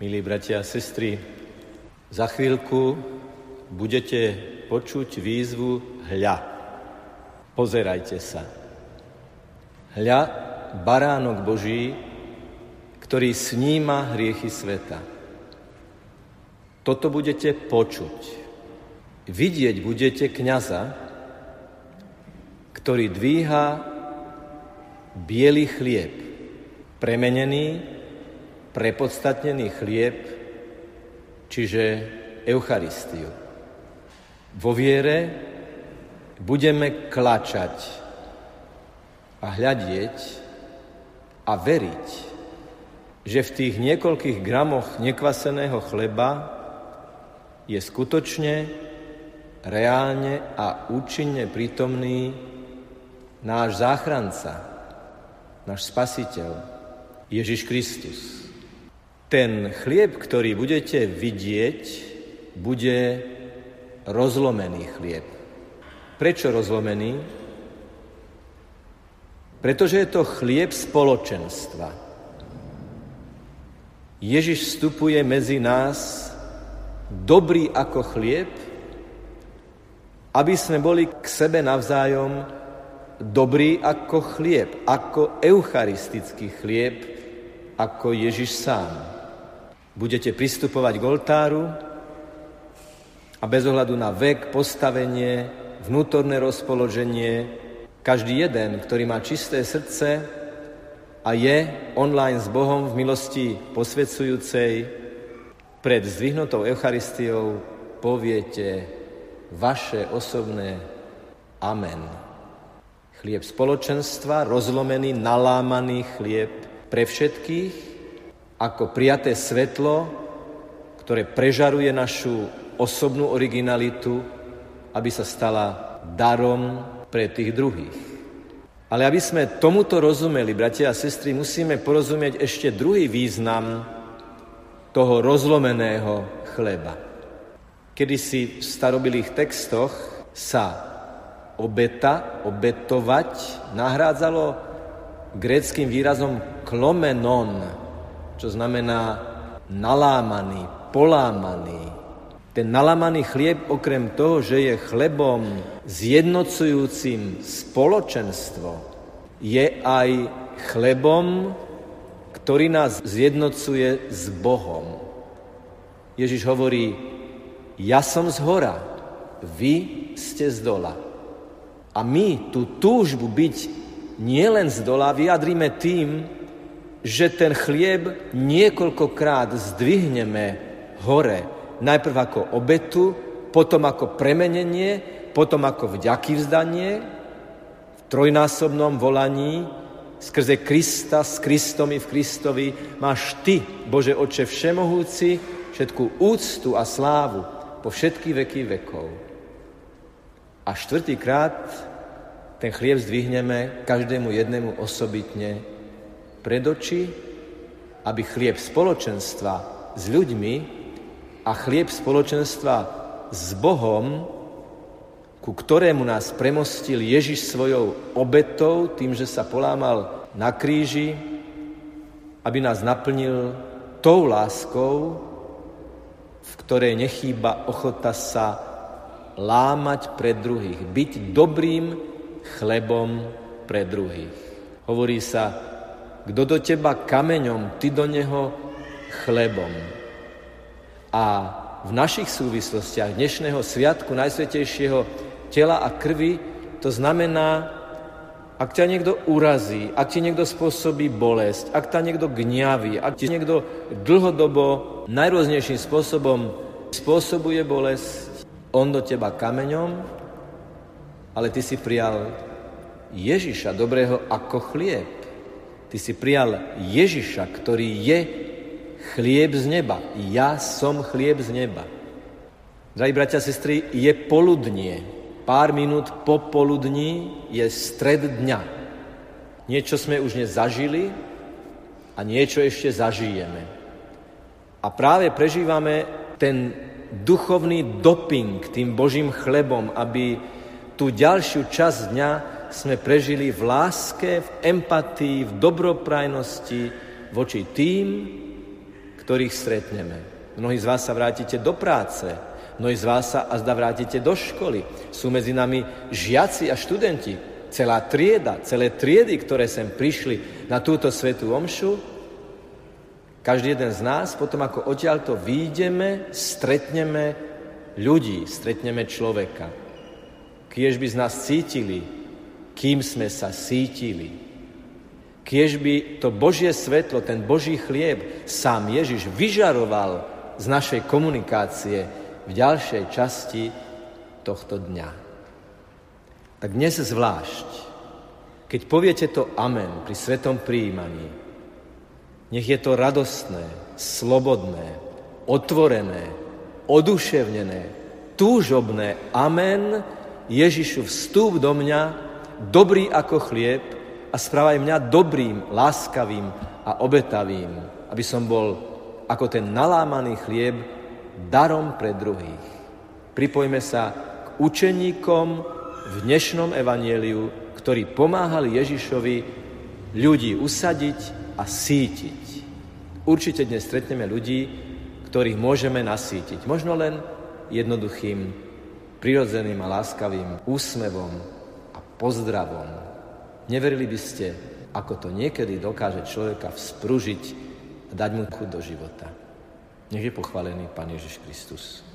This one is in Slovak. Milí bratia a sestry, za chvíľku budete počuť výzvu hľa. Pozerajte sa. Hľa, baránok Boží, ktorý sníma hriechy sveta. Toto budete počuť. Vidieť budete kňaza, ktorý dvíha biely chlieb, premenený, prepodstatnený chlieb, čiže Eucharistiu. Vo viere budeme klačať a hľadieť a veriť, že v tých niekoľkých gramoch nekvaseného chleba je skutočne, reálne a účinne prítomný náš záchranca, náš spasiteľ, Ježiš Kristus. Ten chlieb, ktorý budete vidieť, bude rozlomený chlieb. Prečo rozlomený? Pretože je to chlieb spoločenstva. Ježiš vstupuje medzi nás dobrý ako chlieb, aby sme boli k sebe navzájom dobrý ako chlieb, ako eucharistický chlieb, ako Ježiš sám. Budete pristupovať k oltáru a bez ohľadu na vek, postavenie, vnútorné rozpoloženie, každý jeden, ktorý má čisté srdce a je online s Bohom v milosti posvedzujúcej, pred zdvihnutou Eucharistiou poviete vaše osobné amen. Chlieb spoločenstva, rozlomený, nalámaný chlieb pre všetkých, ako prijaté svetlo, ktoré prežaruje našu osobnú originalitu, aby sa stala darom pre tých druhých. Ale aby sme tomuto rozumeli, bratia a sestry, musíme porozumieť ešte druhý význam toho rozlomeného chleba. Kedysi v starobilých textoch sa obetovať, nahrádzalo gréckym výrazom klomenon, čo znamená nalámaný, polámaný. Ten nalámaný chlieb, okrem toho, že je chlebom zjednocujúcim spoločenstvo, je aj chlebom, ktorý nás zjednocuje s Bohom. Ježiš hovorí, ja som z hora, vy ste z dola. A my tú túžbu byť nielen z dola vyjadríme tým, že ten chlieb niekoľkokrát zdvihneme hore. Najprv ako obetu, potom ako premenenie, potom ako vďakyvzdanie, v trojnásobnom volaní, skrze Krista, s Kristom i v Kristovi, máš Ty, Bože Oče Všemohúci, všetku úctu a slávu po všetky veky vekov. A štvrtýkrát ten chlieb zdvihneme každému jednému osobitne pred oči, aby chlieb spoločenstva s ľuďmi a chlieb spoločenstva s Bohom, ku ktorému nás premostil Ježiš svojou obetou, tým, že sa polámal na kríži, aby nás naplnil tou láskou, v ktorej nechýba ochota sa lámať pre druhých, byť dobrým chlebom pre druhých. Hovorí sa, kto do teba kameňom, ty do neho chlebom. A v našich súvislostiach dnešného sviatku Najsvätejšieho tela a krvi to znamená, ak ťa niekto urazí, ak ti niekto spôsobí bolesť, ak ťa niekto gňaví, ak ti niekto dlhodobo najrôznejším spôsobom spôsobuje bolesť, on do teba kameňom, ale ty si prijal Ježiša dobrého ako chlieb. Ty si prijal Ježiša, ktorý je chlieb z neba. Ja som chlieb z neba. Drahí bratia a sestry, je poludnie. Pár minút po poludní je stred dňa. Niečo sme už nezažili a niečo ešte zažijeme. A práve prežívame ten duchovný doping tým Božím chlebom, aby tú ďalšiu časť dňa sme prežili v láske, v empatii, v dobroprajnosti voči tým, ktorých stretneme. Mnohí z vás sa vrátite do práce, mnohí z vás sa azda vrátite do školy. Sú medzi nami žiaci a študenti, celá trieda, celé triedy, ktoré sem prišli na túto svätú omšu. Každý jeden z nás potom, ako odtiaľto výjdeme, stretneme ľudí, stretneme človeka. Kiež by z nás cítili, kým sme sa cítili. Kiež by to Božie svetlo, ten Boží chlieb, sám Ježiš vyžaroval z našej komunikácie v ďalšej časti tohto dňa. Tak dnes zvlášť, keď poviete to amen pri svetom prijímaní, nech je to radostné, slobodné, otvorené, oduševnené, túžobné amen Ježišu, vstúp do mňa, dobrý ako chlieb, a spravaj mňa dobrým, láskavým a obetavým, aby som bol ako ten nalámaný chlieb darom pre druhých. Pripojme sa k učeníkom v dnešnom evanjeliu, ktorí pomáhali Ježišovi ľudí usadiť a sítiť. Určite dnes stretneme ľudí, ktorých môžeme nasítiť. Možno len jednoduchým, prirodzeným a láskavým úsmevom a pozdravom. Neverili by ste, ako to niekedy dokáže človeka vzpružiť a dať mu chuť do života. Nech je pochválený Pán Ježiš Kristus.